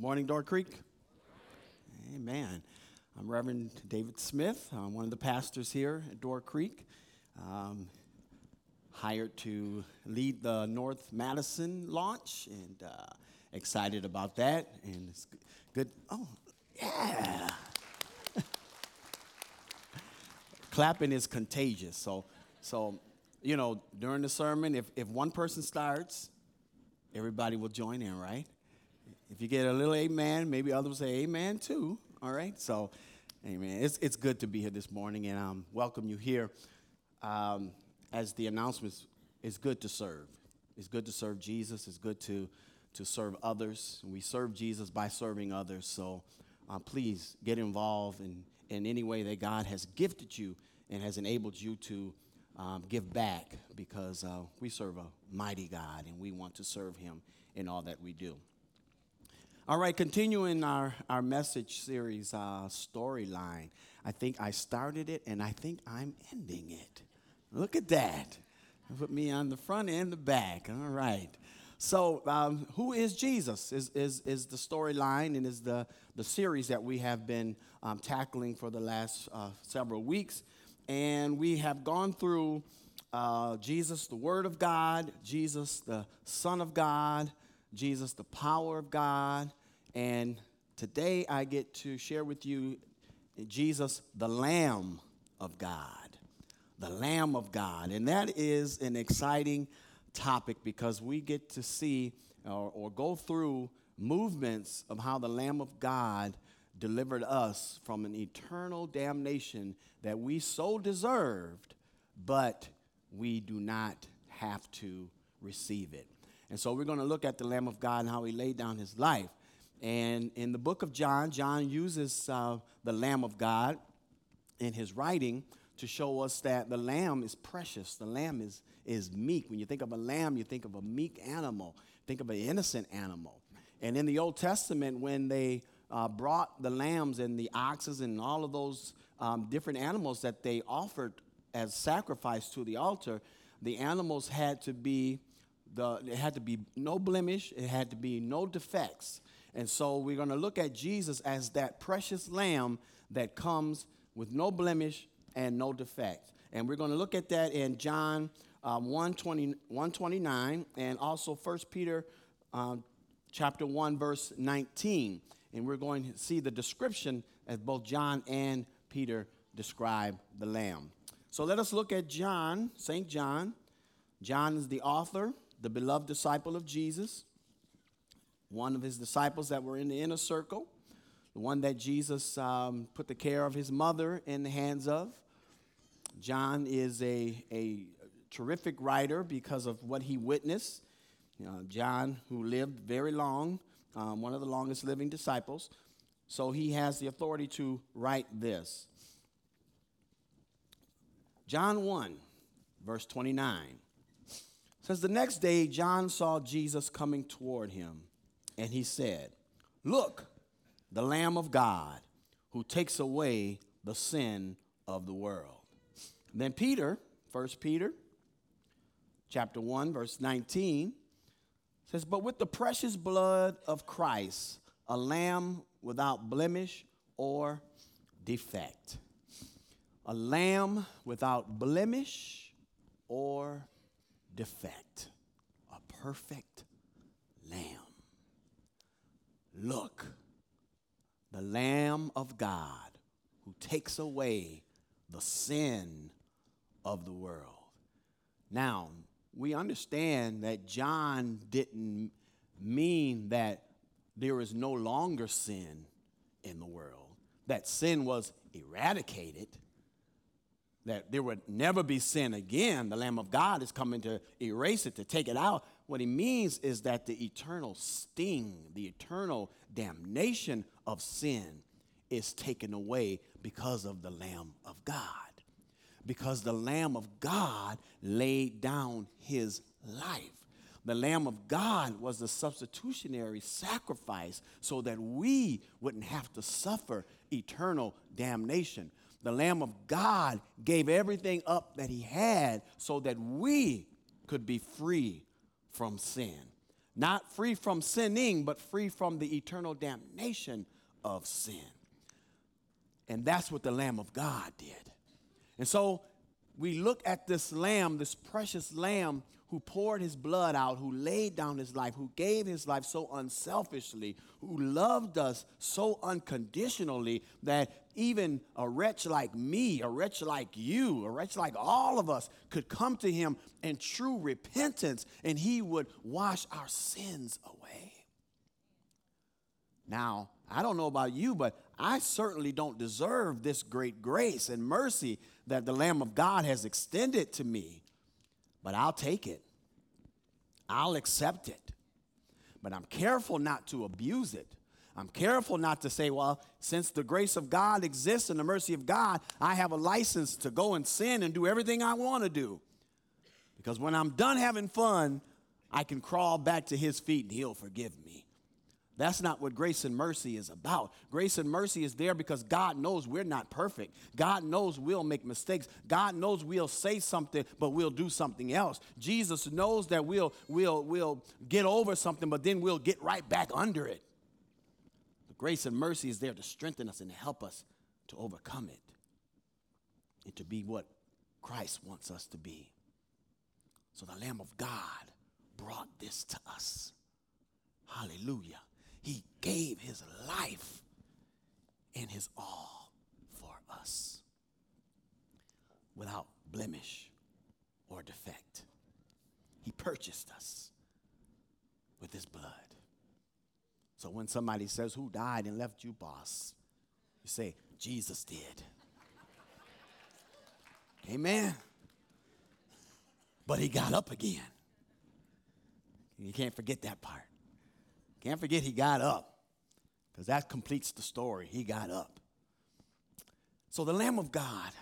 Morning, Door Creek. Amen. I'm Reverend David Smith. I'm one of the pastors here at Door Creek. Hired to lead the North Madison launch, and excited about that. And it's good. Oh, yeah. Clapping is contagious. So you know, during the sermon, if one person starts, everybody will join in, right? If you get a little amen, maybe others will say amen too, all right? So, amen. It's good to be here this morning, and I welcome you here. As the announcements, it's good to serve. It's good to serve Jesus. It's good to serve others. We serve Jesus by serving others, so please get involved in any way that God has gifted you and has enabled you to give back, because we serve a mighty God, and we want to serve him in all that we do. All right, continuing our message series, Storyline. I think I started it, and I think I'm ending it. Look at that. Put me on the front and the back. All right. So who is Jesus is the storyline, and is the series that we have been tackling for the last several weeks. And we have gone through Jesus, the Word of God, Jesus, the Son of God, Jesus, the power of God, and today I get to share with you Jesus, the Lamb of God, the Lamb of God. And that is an exciting topic, because we get to see or go through movements of how the Lamb of God delivered us from an eternal damnation that we so deserved, but we do not have to receive it. And so we're going to look at the Lamb of God and how he laid down his life. And in the book of John, John uses the Lamb of God in his writing to show us that the lamb is precious. The lamb is meek. When you think of a lamb, you think of a meek animal. Think of an innocent animal. And in the Old Testament, when they brought the lambs and the oxen and all of those different animals that they offered as sacrifice to the altar, the animals had to be it had to be no blemish. It had to be no defects. And so we're going to look at Jesus as that precious lamb that comes with no blemish and no defect. And we're going to look at that in John 1:29, and also 1 Peter chapter 1, verse 19. And we're going to see the description as both John and Peter describe the lamb. So let us look at John, St. John. John is the author, the beloved disciple of Jesus, one of his disciples that were in the inner circle, the one that Jesus put the care of his mother in the hands of. John is a terrific writer because of what he witnessed. You know, John, who lived very long, one of the longest living disciples, so he has the authority to write this. John 1, verse 29. Says, the next day John saw Jesus coming toward him, and he said, look, the Lamb of God, who takes away the sin of the world. And then Peter, 1 Peter chapter 1, verse 19, says, but with the precious blood of Christ, a lamb without blemish or defect. A lamb without blemish or defect, a perfect lamb. Look, the Lamb of God, who takes away the sin of the world. Now, we understand that John didn't mean that there is no longer sin in the world, that sin was eradicated, that there would never be sin again. The Lamb of God is coming to erase it, to take it out. What he means is that the eternal sting, the eternal damnation of sin is taken away because of the Lamb of God. Because the Lamb of God laid down his life. The Lamb of God was the substitutionary sacrifice so that we wouldn't have to suffer eternal damnation. The Lamb of God gave everything up that he had so that we could be free from sin. Not free from sinning, but free from the eternal damnation of sin. And that's what the Lamb of God did. And so we look at this Lamb, this precious Lamb who poured his blood out, who laid down his life, who gave his life so unselfishly, who loved us so unconditionally that even a wretch like me, a wretch like you, a wretch like all of us could come to him in true repentance, and he would wash our sins away. Now, I don't know about you, but I certainly don't deserve this great grace and mercy that the Lamb of God has extended to me. But I'll take it. I'll accept it. But I'm careful not to abuse it. I'm careful not to say, well, since the grace of God exists and the mercy of God, I have a license to go and sin and do everything I want to do. Because when I'm done having fun, I can crawl back to his feet and he'll forgive me. That's not what grace and mercy is about. Grace and mercy is there because God knows we're not perfect. God knows we'll make mistakes. God knows we'll say something, but we'll do something else. Jesus knows that we'll get over something, but then we'll get right back under it. The grace and mercy is there to strengthen us and help us to overcome it and to be what Christ wants us to be. So the Lamb of God brought this to us. Hallelujah. He gave his life and his all for us without blemish or defect. He purchased us with his blood. So when somebody says, who died and left you, boss? You say, Jesus did. Amen. But he got up again. You can't forget that part. Can't forget he got up, because that completes the story. He got up. So the Lamb of God,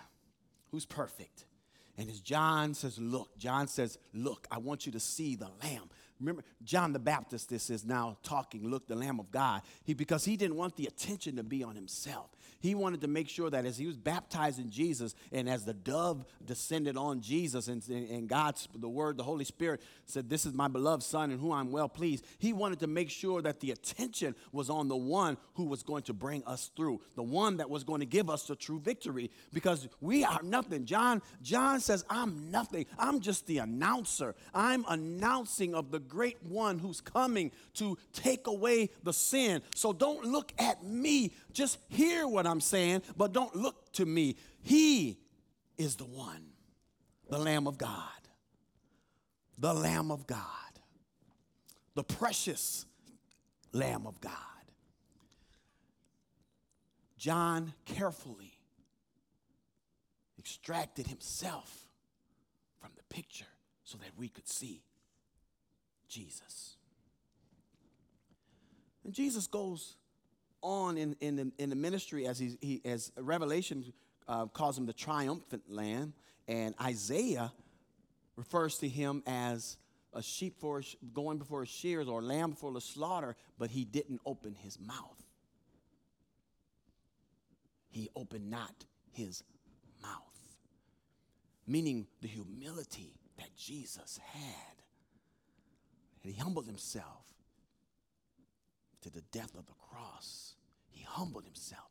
who's perfect, and as John says, look, I want you to see the Lamb. Remember, John the Baptist, this is now talking, look, the Lamb of God, because he didn't want the attention to be on himself. He wanted to make sure that as he was baptizing Jesus and as the dove descended on Jesus and God's, the Word, the Holy Spirit said, this is my beloved Son in whom I'm well pleased. He wanted to make sure that the attention was on the one who was going to bring us through, the one that was going to give us the true victory, because we are nothing. John says, I'm nothing. I'm just the announcer. I'm announcing of the great one who's coming to take away the sin. So don't look at me. Just hear what I'm saying, but don't look to me. He is the one, the Lamb of God, the Lamb of God, the precious Lamb of God. John carefully extracted himself from the picture so that we could see Jesus. And Jesus goes on in the ministry as as Revelation calls him the triumphant lamb, and Isaiah refers to him as a sheep going before his shears or a lamb for the slaughter, but he didn't open his mouth. He opened not his mouth, meaning the humility that Jesus had. And he humbled himself to the death of the cross. He humbled himself.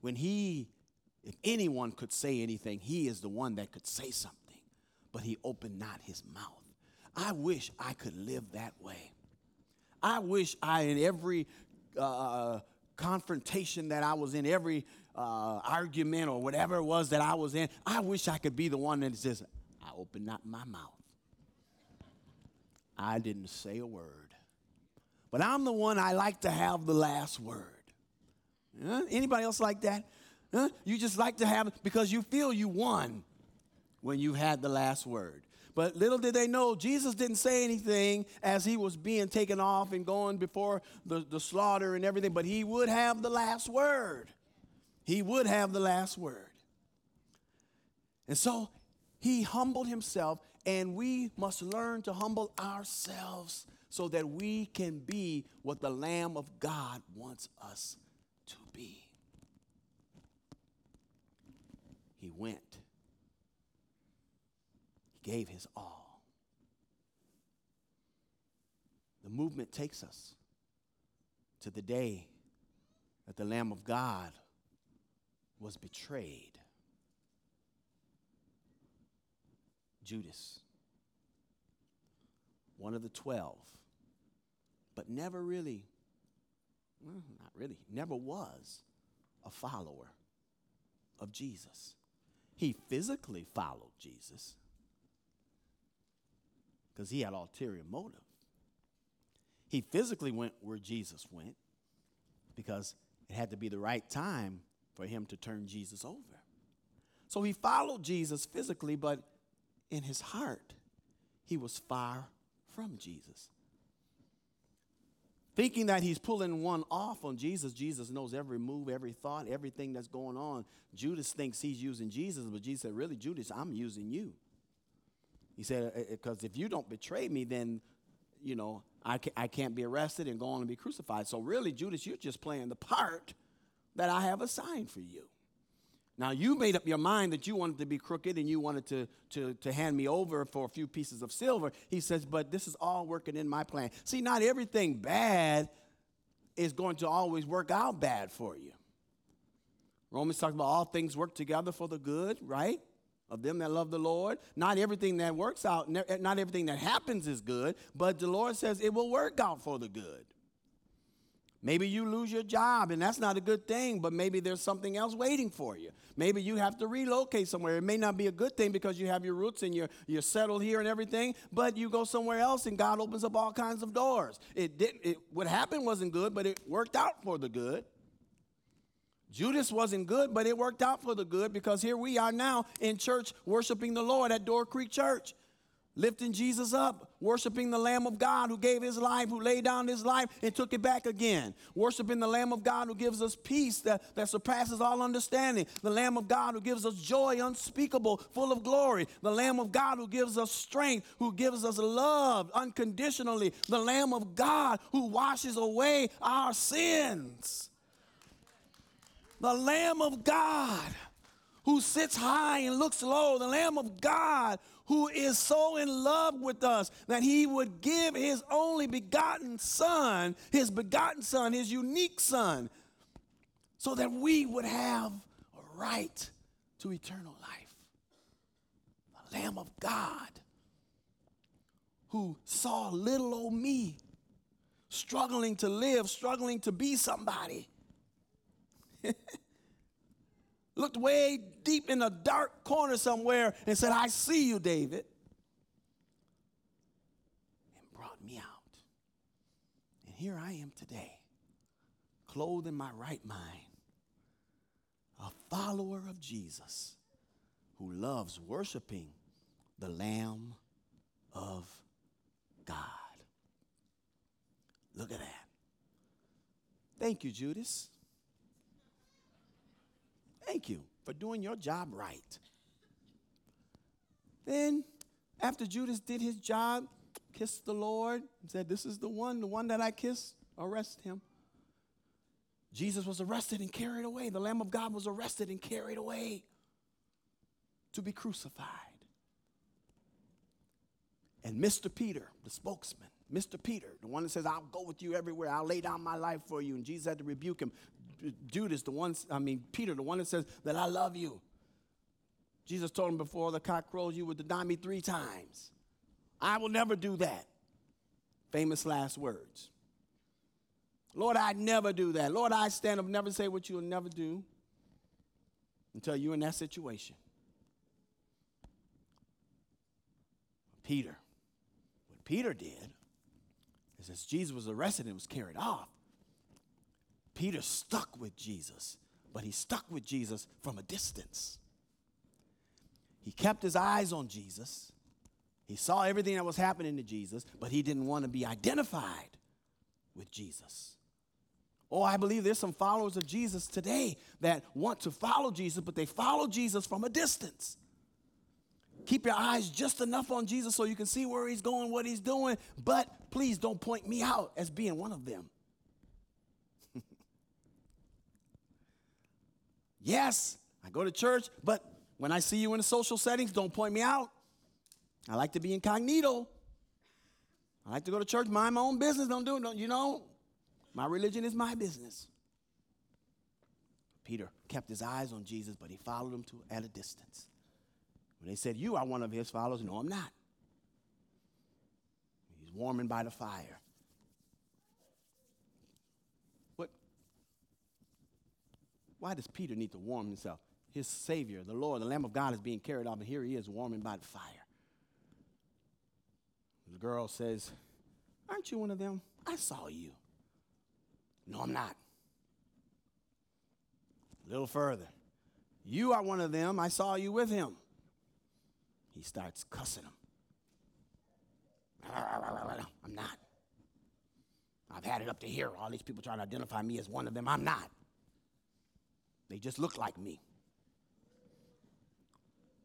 When if anyone could say anything, he is the one that could say something. But he opened not his mouth. I wish I could live that way. I wish in every confrontation that I was in, every argument or whatever it was that I was in, I wish I could be the one that says, I opened not my mouth. I didn't say a word. But I'm the one, I like to have the last word. Anybody else like that? You just like to have it because you feel you won when you had the last word. But little did they know, Jesus didn't say anything as he was being taken off and going before the slaughter and everything, but he would have the last word. He would have the last word. And so he humbled himself. And we must learn to humble ourselves so that we can be what the Lamb of God wants us to be. He went. He gave his all. The movement takes us to the day that the Lamb of God was betrayed. Judas, one of the 12, but never really, never was a follower of Jesus. He physically followed Jesus because he had ulterior motive. He physically went where Jesus went because it had to be the right time for him to turn Jesus over. So he followed Jesus physically, but in his heart, he was far from Jesus. Thinking that he's pulling one off on Jesus, Jesus knows every move, every thought, everything that's going on. Judas thinks he's using Jesus, but Jesus said, really, Judas, I'm using you. He said, because if you don't betray me, then, you know, I can't be arrested and go on and be crucified. So really, Judas, you're just playing the part that I have assigned for you. Now, you made up your mind that you wanted to be crooked and you wanted to hand me over for a few pieces of silver. He says, but this is all working in my plan. See, not everything bad is going to always work out bad for you. Romans talks about all things work together for the good, right, of them that love the Lord. Not everything that works out, not everything that happens is good, but the Lord says it will work out for the good. Maybe you lose your job, and that's not a good thing, but maybe there's something else waiting for you. Maybe you have to relocate somewhere. It may not be a good thing because you have your roots and you're settled here and everything, but you go somewhere else, and God opens up all kinds of doors. What happened wasn't good, but it worked out for the good. Judas wasn't good, but it worked out for the good because here we are now in church worshiping the Lord at Door Creek Church. Lifting Jesus up, worshiping the Lamb of God who gave his life, who laid down his life and took it back again. Worshiping the Lamb of God who gives us peace that surpasses all understanding. The Lamb of God who gives us joy unspeakable, full of glory. The Lamb of God who gives us strength, who gives us love unconditionally. The Lamb of God who washes away our sins. The Lamb of God who sits high and looks low. The Lamb of God who is so in love with us that he would give his only begotten son, his unique son, so that we would have a right to eternal life. The Lamb of God who saw little old me struggling to live, struggling to be somebody. Looked way deep in a dark corner somewhere and said, I see you, David. And brought me out. And here I am today, clothed in my right mind, a follower of Jesus who loves worshiping the Lamb of God. Look at that. Thank you, Judas. Thank you for doing your job right. Then, after Judas did his job, kissed the Lord, and said, this is the one that I kissed, arrest him. Jesus was arrested and carried away. The Lamb of God was arrested and carried away to be crucified. And Mr. Peter, the spokesman, Mr. Peter, the one that says, I'll go with you everywhere. I'll lay down my life for you. And Jesus had to rebuke him. Peter, the one that says that I love you. Jesus told him before the cock crows, you would deny me 3 times. I will never do that. Famous last words. Lord, I never do that. Lord, I stand up, never say what you'll never do until you're in that situation. Peter. What Peter did is as Jesus was arrested and was carried off, Peter stuck with Jesus, but he stuck with Jesus from a distance. He kept his eyes on Jesus. He saw everything that was happening to Jesus, but he didn't want to be identified with Jesus. Oh, I believe there's some followers of Jesus today that want to follow Jesus, but they follow Jesus from a distance. Keep your eyes just enough on Jesus so you can see where he's going, what he's doing, but please don't point me out as being one of them. Yes, I go to church, but when I see you in the social settings, don't point me out. I like to be incognito. I like to go to church, mind my own business, don't do it, you know. My religion is my business. Peter kept his eyes on Jesus, but he followed him at a distance. When they said, you are one of his followers, no, I'm not. He's warming by the fire. What? Why does Peter need to warm himself? His Savior, the Lord, the Lamb of God is being carried off, and here he is warming by the fire. The girl says, aren't you one of them? I saw you. No, I'm not. A little further. You are one of them. I saw you with him. He starts cussing him. I'm not. I've had it up to here. All these people trying to identify me as one of them. I'm not. They just look like me.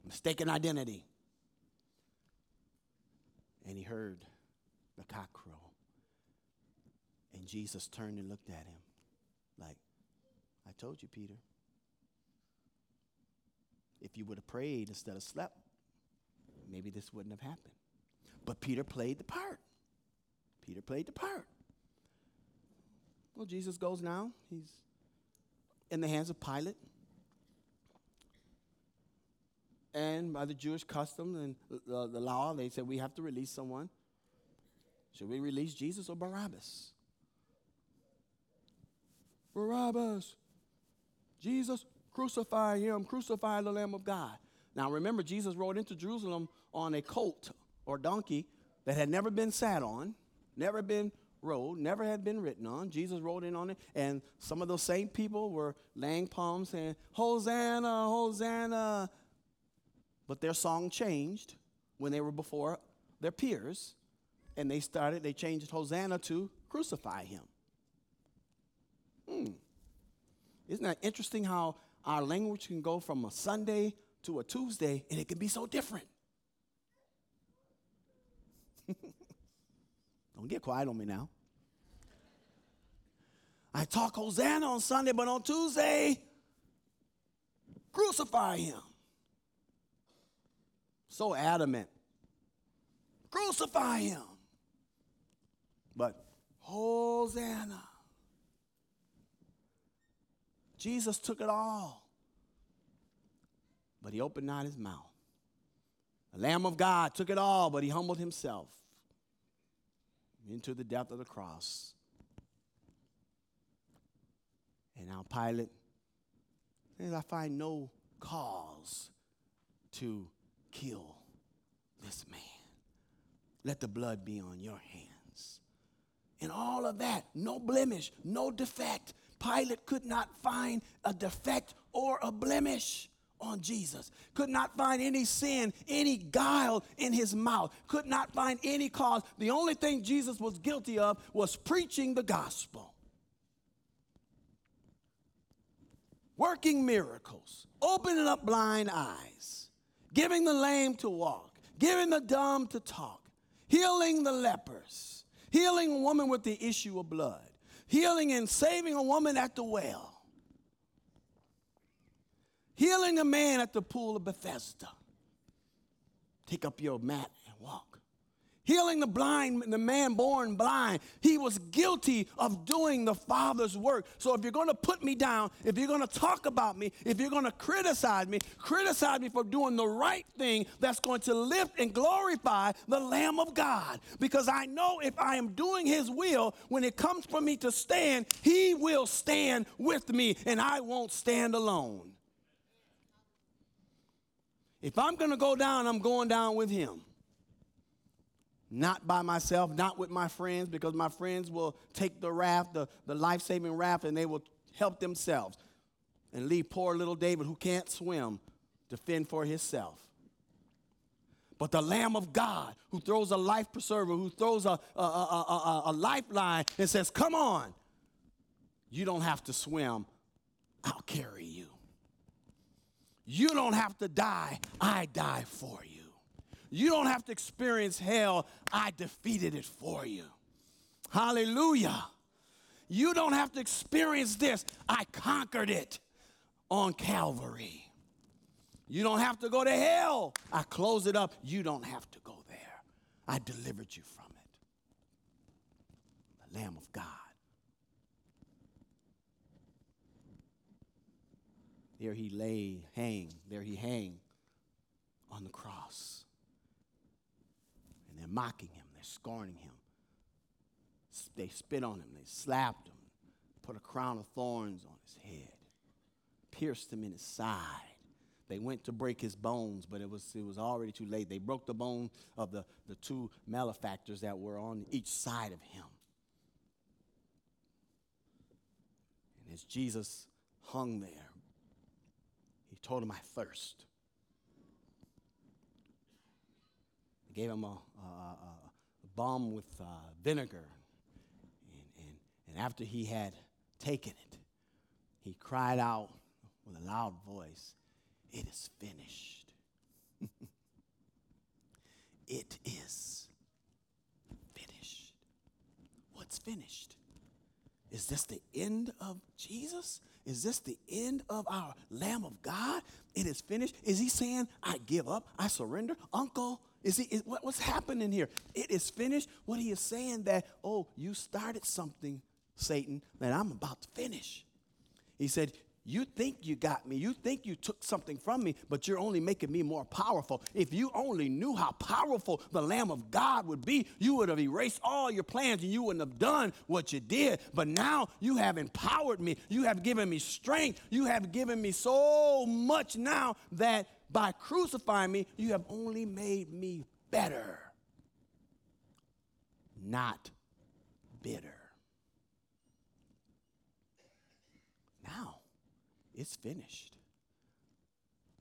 Mistaken identity. And he heard the cock crow. And Jesus turned and looked at him like, I told you, Peter. If you would have prayed instead of slept, maybe this wouldn't have happened. But Peter played the part. Peter played the part. Well, Jesus goes now. He's in the hands of Pilate. And by the Jewish custom and the law, they said, we have to release someone. Should we release Jesus or Barabbas? Barabbas. Jesus, crucify him. Crucify the Lamb of God. Now, remember, Jesus rode into Jerusalem on a colt or donkey that had never been sat on, never been rode, never had been written on. Jesus rode in on it, and some of those same people were laying palms saying, Hosanna, Hosanna. But their song changed when they were before their peers, and they changed Hosanna to crucify him. Isn't that interesting how our language can go from a Sunday to a Tuesday, and it can be so different? Don't get quiet on me now. I talk Hosanna on Sunday, but on Tuesday, crucify him. So adamant. Crucify him. But Hosanna. Jesus took it all. But he opened not his mouth. The Lamb of God took it all, but he humbled himself into the depth of the cross. And now Pilate says, I find no cause to kill this man. Let the blood be on your hands. And all of that, no blemish, no defect. Pilate could not find a defect or a blemish on Jesus. Could not find any sin, any guile in his mouth. Could not find any cause. The only thing Jesus was guilty of was preaching the gospel. Working miracles. Opening up blind eyes. Giving the lame to walk. Giving the dumb to talk. Healing the lepers. Healing a woman with the issue of blood. Healing and saving a woman at the well. Healing a man at the pool of Bethesda. Take up your mat and walk. Healing the blind, the man born blind. He was guilty of doing the Father's work. So if you're going to put me down, if you're going to talk about me, if you're going to criticize me for doing the right thing that's going to lift and glorify the Lamb of God. Because I know if I am doing his will, when it comes for me to stand, he will stand with me and I won't stand alone. If I'm going to go down, I'm going down with him. Not by myself, not with my friends, because my friends will take the raft, the life-saving raft, and they will help themselves and leave poor little David, who can't swim, to fend for himself. But the Lamb of God, who throws a life preserver, who throws a lifeline and says, come on, you don't have to swim, I'll carry you. You don't have to die. I die for you. You don't have to experience hell. I defeated it for you. Hallelujah. You don't have to experience this. I conquered it on Calvary. You don't have to go to hell. I closed it up. You don't have to go there. I delivered you from it. Lamb of God. There he lay, hang. There he hang on the cross. And they're mocking him. They're scorning him. They spit on him. They slapped him. Put a crown of thorns on his head. Pierced him in his side. They went to break his bones, but it was already too late. They broke the bone of the two malefactors that were on each side of him. And as Jesus hung there, he told him, I thirst. They gave him a balm with vinegar. And after he had taken it, he cried out with a loud voice, it is finished. It is finished. What's finished? Is this the end of Jesus? Is this the end of our Lamb of God? It is finished. Is he saying, I give up, I surrender? Uncle, what's happening here? It is finished. What he is saying that, oh, you started something, Satan, that I'm about to finish. He said, you think you got me. You think you took something from me, but you're only making me more powerful. If you only knew how powerful the Lamb of God would be, you would have erased all your plans and you wouldn't have done what you did. But now you have empowered me. You have given me strength. You have given me so much now that by crucifying me, you have only made me better, not bitter. Now, it's finished.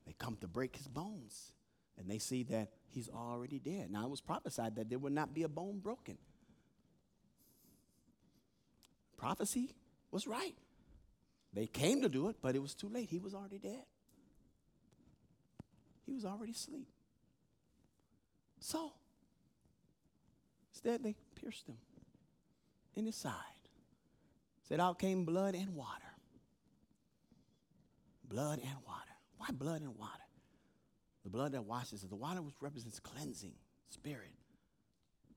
They come to break his bones, and they see that he's already dead. Now, it was prophesied that there would not be a bone broken. Prophecy was right. They came to do it, but it was too late. He was already dead. He was already asleep. So, instead, they pierced him in his side. Said, out came blood and water. Blood and water. Why blood and water? The blood that washes, the water which represents cleansing, spirit.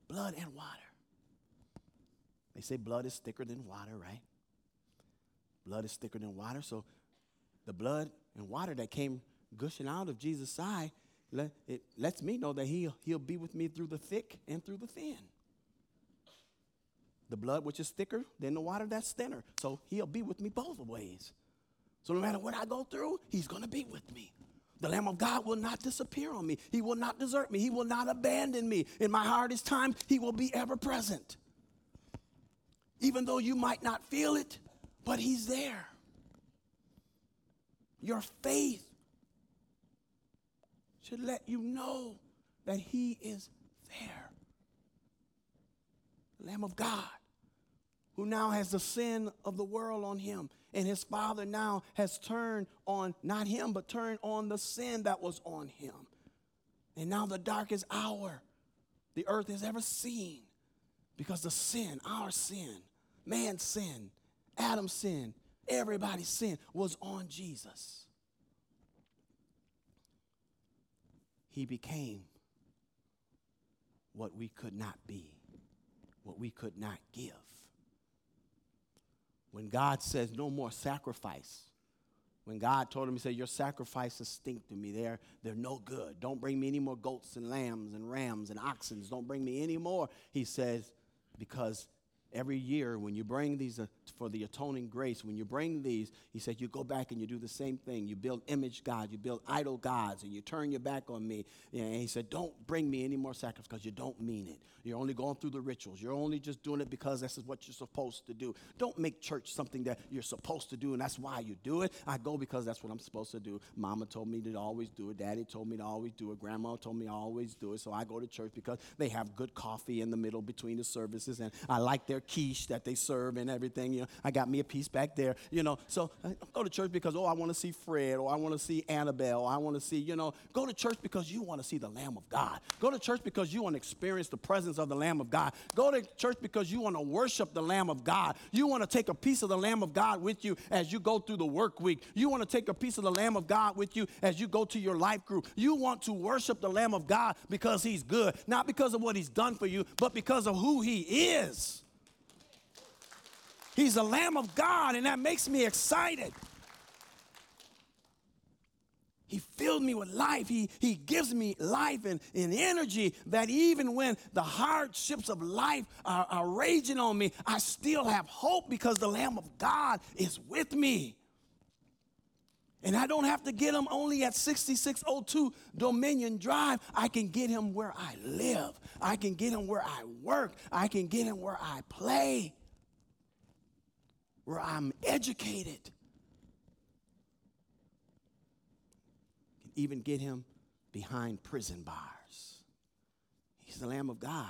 Blood and water. They say blood is thicker than water, right? Blood is thicker than water. So the blood and water that came gushing out of Jesus' side, it lets me know that he'll be with me through the thick and through the thin. The blood which is thicker than the water that's thinner. So he'll be with me both ways. So no matter what I go through, he's going to be with me. The Lamb of God will not disappear on me. He will not desert me. He will not abandon me. In my hardest time, he will be ever present. Even though you might not feel it, but he's there. Your faith should let you know that he is there. The Lamb of God, who now has the sin of the world on him. And his father now has turned on, not him, but turned on the sin that was on him. And now the darkest hour the earth has ever seen, because the sin, our sin, man's sin, Adam's sin, everybody's sin was on Jesus. He became what we could not be, what we could not give. When God says no more sacrifice, when God told him, he said, your sacrifices stink to me. They're no good. Don't bring me any more goats and lambs and rams and oxen. Don't bring me any more, he says, because every year when you bring these for the atoning grace, when you bring these, he said, you go back and you do the same thing. You build image gods. You build idol gods, and you turn your back on me. And he said, don't bring me any more sacrifice, because you don't mean it. You're only going through the rituals. You're only just doing it because this is what you're supposed to do. Don't make church something that you're supposed to do, and that's why you do it. I go because that's what I'm supposed to do. Mama told me to always do it. Daddy told me to always do it. Grandma told me to always do it. So I go to church because they have good coffee in the middle between the services, and I like their quiche that they serve and everything. You know, I got me a piece back there, you know. So I go to church because, oh, I want to see Fred, or I want to see Annabelle, or I want to see, you know. Go to church because you want to see the Lamb of God. Go to church because you want to experience the presence of the Lamb of God. Go to church because you want to worship the Lamb of God. You want to take a piece of the Lamb of God with you as you go through the work week. You want to take a piece of the Lamb of God with you as you go to your life group. You want to worship the Lamb of God because he's good, not because of what he's done for you, but because of who he is. He's the Lamb of God, and that makes me excited. He filled me with life. He gives me life and energy that even when the hardships of life are raging on me, I still have hope because the Lamb of God is with me. And I don't have to get him only at 6602 Dominion Drive. I can get him where I live. I can get him where I work. I can get him where I play, where I'm educated. I can even get him behind prison bars. He's the Lamb of God.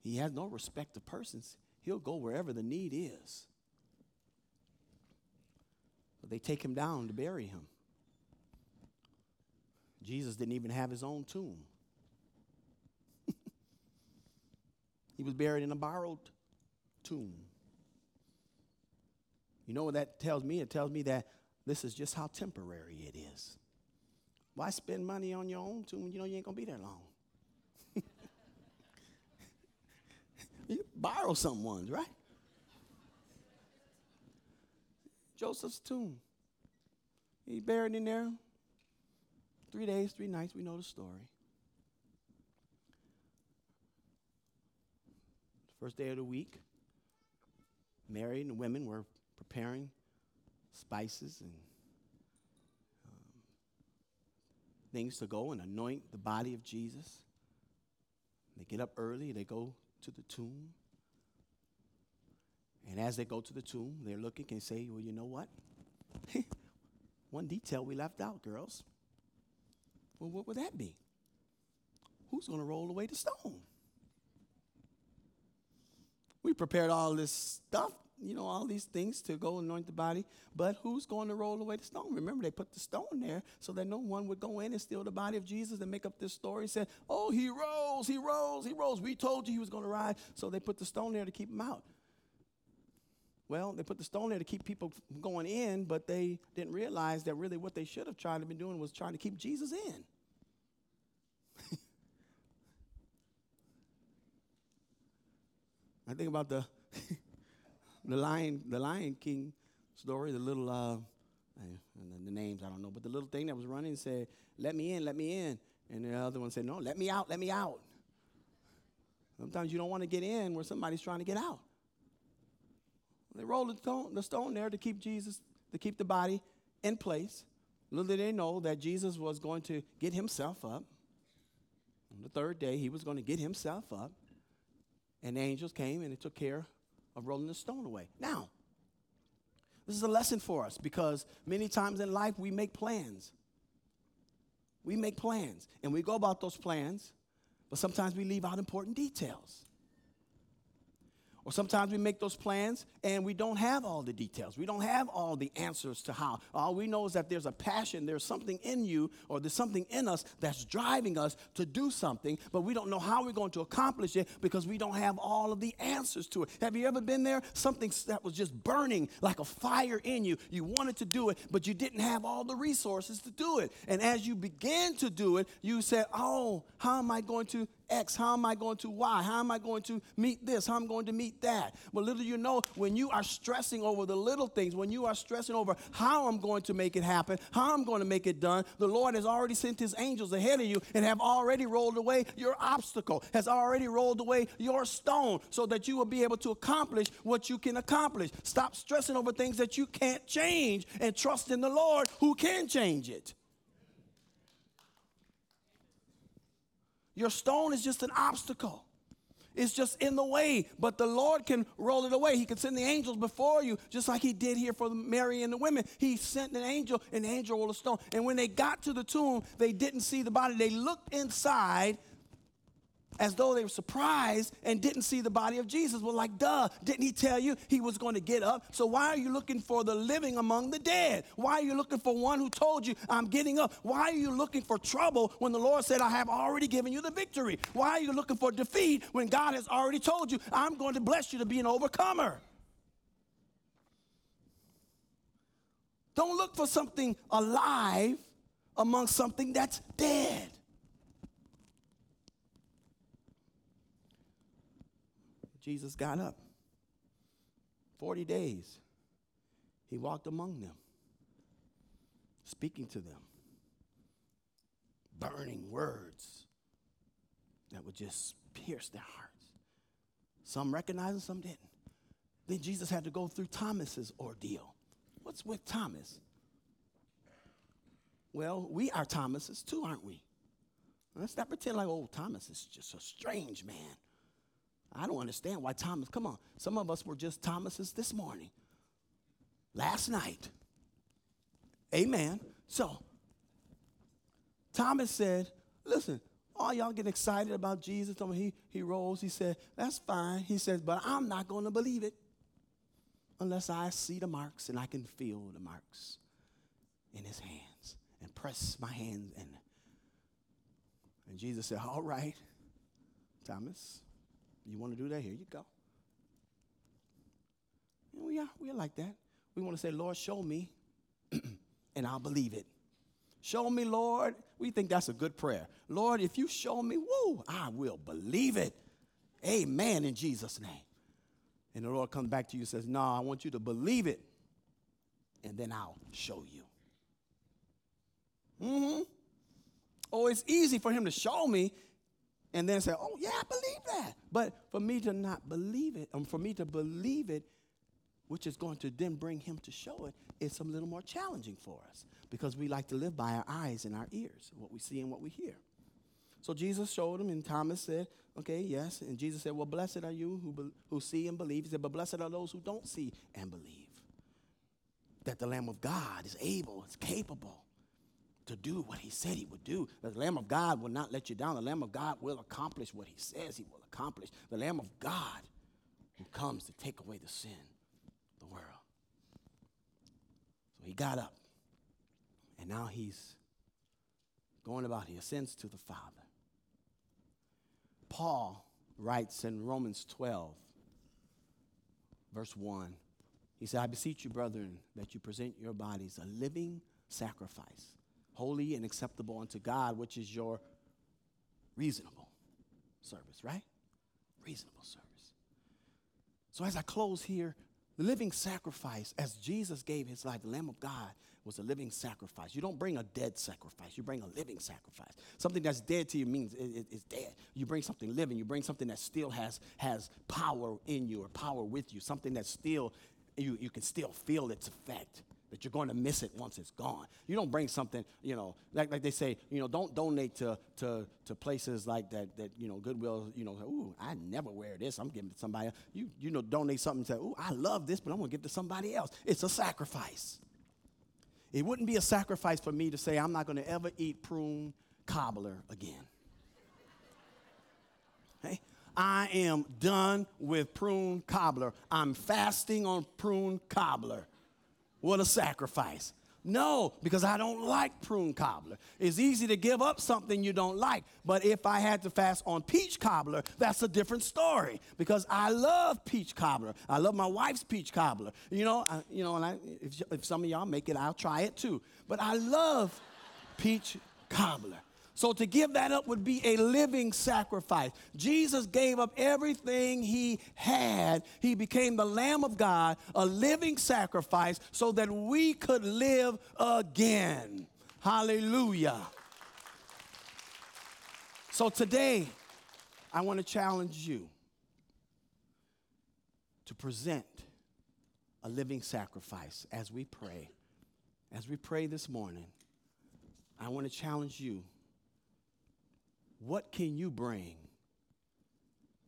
He has no respect of persons. He'll go wherever the need is. They take him down to bury him. Jesus didn't even have his own tomb. He was buried in a borrowed tomb. You know what that tells me? It tells me that this is just how temporary it is. Why spend money on your own tomb when you know you ain't going to be there long? You borrow someone's, right? Joseph's tomb. He's buried in there. 3 days, 3 nights. We know the story. First day of the week, Mary and the women were preparing spices and things to go and anoint the body of Jesus. They get up early. They go to the tomb. And as they go to the tomb, they're looking and say, well, you know what? One detail we left out, girls. Well, what would that be? Who's going to roll away the stone? We prepared all this stuff, you know, all these things to go anoint the body, but who's going to roll away the stone? Remember, they put the stone there so that no one would go in and steal the body of Jesus and make up this story and say, oh, he rose, he rose, he rose. We told you he was going to rise. So they put the stone there to keep him out. Well, they put the stone there to keep people from going in, but they didn't realize that really what they should have tried to be doing was trying to keep Jesus in. I think about the the Lion King story, the little the names I don't know, but the little thing that was running said, "Let me in, let me in," and the other one said, "No, let me out, let me out." Sometimes you don't want to get in where somebody's trying to get out. They rolled the stone there to keep Jesus, to keep the body in place. Little did they know that Jesus was going to get himself up. On the third day, he was going to get himself up. And the angels came and they took care of rolling the stone away. Now, this is a lesson for us because many times in life we make plans. We make plans and we go about those plans, but sometimes we leave out important details. Or sometimes we make those plans and we don't have all the details. We don't have all the answers to how. All we know is that there's a passion, there's something in you, or there's something in us that's driving us to do something, but we don't know how we're going to accomplish it because we don't have all of the answers to it. Have you ever been there? Something that was just burning like a fire in you. You wanted to do it, but you didn't have all the resources to do it. And as you began to do it, you said, oh, how am I going to X, how am I going to Y? How am I going to meet this? How am I going to meet that? Well, little you know, when you are stressing over the little things, when you are stressing over how I'm going to make it happen, how I'm going to make it done, the Lord has already sent his angels ahead of you and have already rolled away your obstacle, has already rolled away your stone so that you will be able to accomplish what you can accomplish. Stop stressing over things that you can't change and trust in the Lord who can change it. Your stone is just an obstacle. It's just in the way, but the Lord can roll it away. He can send the angels before you, just like he did here for Mary and the women. He sent an angel, and the angel rolled a stone. And when they got to the tomb, they didn't see the body. They looked inside as though they were surprised and didn't see the body of Jesus. Well, like, duh, didn't he tell you he was going to get up? So why are you looking for the living among the dead? Why are you looking for one who told you, I'm getting up? Why are you looking for trouble when the Lord said, I have already given you the victory? Why are you looking for defeat when God has already told you, I'm going to bless you to be an overcomer? Don't look for something alive among something that's dead. Jesus got up. 40 days, he walked among them, speaking to them, burning words that would just pierce their hearts. Some recognized him, some didn't. Then Jesus had to go through Thomas's ordeal. What's with Thomas? Well, we are Thomases too, aren't we? Let's not pretend like, oh, Thomas is just a strange man. I don't understand why Thomas, come on. Some of us were just Thomases this morning, last night. Amen. So Thomas said, listen, all y'all get excited about Jesus. He rose. He said, that's fine. He says, but I'm not going to believe it unless I see the marks and I can feel the marks in his hands and press my hands in. And Jesus said, all right, Thomas, you want to do that? Here you go. And we are like that. We want to say, Lord, show me, and I'll believe it. Show me, Lord. We think that's a good prayer. Lord, if you show me, woo, I will believe it. Amen, in Jesus' name. And the Lord comes back to you and says, no, I want you to believe it, and then I'll show you. Mm-hmm. Oh, it's easy for him to show me and then say, oh, yeah, I believe that. But for me to not believe it, for me to believe it, which is going to then bring him to show it, it's a little more challenging for us because we like to live by our eyes and our ears, what we see and what we hear. So Jesus showed him, and Thomas said, okay, yes. And Jesus said, well, blessed are you who see and believe. He said, but blessed are those who don't see and believe, that the Lamb of God is able, is capable to do what he said he would do. The Lamb of God will not let you down. The Lamb of God will accomplish what he says he will accomplish. The Lamb of God who comes to take away the sin of the world. So he got up, and now he's going about. He ascends to the Father. Paul writes in Romans 12, verse 1, he said, I beseech you, brethren, that you present your bodies a living sacrifice, holy and acceptable unto God, which is your reasonable service, right? Reasonable service. So as I close here, the living sacrifice, as Jesus gave his life, the Lamb of God was a living sacrifice. You don't bring a dead sacrifice. You bring a living sacrifice. Something that's dead to you means it's dead. You bring something living. You bring something that still has power in you or power with you, something that still you can still feel its effect, that you're going to miss it once it's gone. You don't bring something, you know, like they say, you know, don't donate to places like that, you know, Goodwill, you know, ooh, I never wear this. I'm giving it to somebody else. You know, donate something to, ooh, I love this, but I'm going to give it to somebody else. It's a sacrifice. It wouldn't be a sacrifice for me to say I'm not going to ever eat prune cobbler again. Hey, I am done with prune cobbler. I'm fasting on prune cobbler. What a sacrifice. No, because I don't like prune cobbler. It's easy to give up something you don't like. But if I had to fast on peach cobbler, that's a different story because I love peach cobbler. I love my wife's peach cobbler. If some of y'all make it, I'll try it too. But I love peach cobbler. So to give that up would be a living sacrifice. Jesus gave up everything he had. He became the Lamb of God, a living sacrifice, so that we could live again. Hallelujah. So today, I want to challenge you to present a living sacrifice as we pray. As we pray this morning, I want to challenge you. What can you bring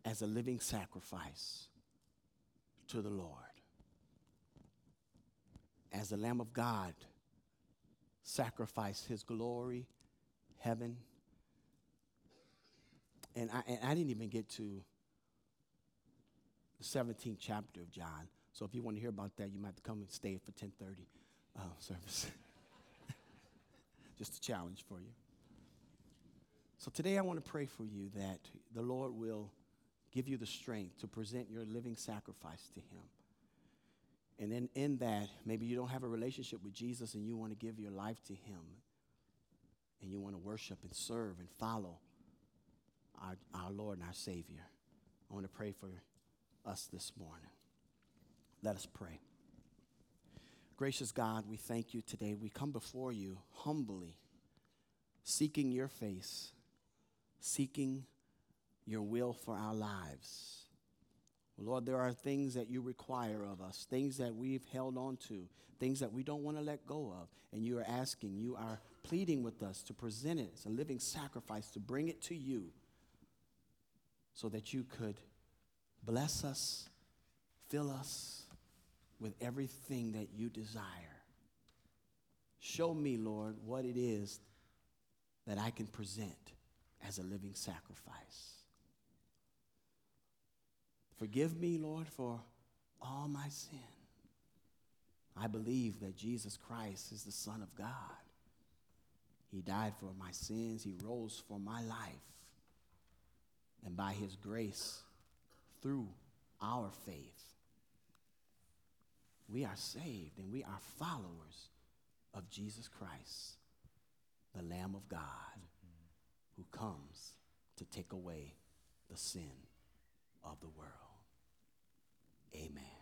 as a living sacrifice to the Lord? As the Lamb of God sacrificed his glory, heaven. And I didn't even get to the 17th chapter of John. So if you want to hear about that, you might have to come and stay for 10:30 service. Just a challenge for you. So today I want to pray for you that the Lord will give you the strength to present your living sacrifice to him. And then in that, maybe you don't have a relationship with Jesus and you want to give your life to him. And you want to worship and serve and follow our Lord and our Savior. I want to pray for us this morning. Let us pray. Gracious God, we thank you today. We come before you humbly, seeking your face, seeking your will for our lives. Lord, there are things that you require of us, things that we've held on to, things that we don't want to let go of. And you are asking, you are pleading with us to present it as a living sacrifice, to bring it to you so that you could bless us, fill us with everything that you desire. Show me, Lord, what it is that I can present as a living sacrifice. Forgive me, Lord, for all my sin. I believe that Jesus Christ is the Son of God. He died for my sins. He rose for my life. And by his grace, through our faith, we are saved and we are followers of Jesus Christ, the Lamb of God, who comes to take away the sin of the world. Amen.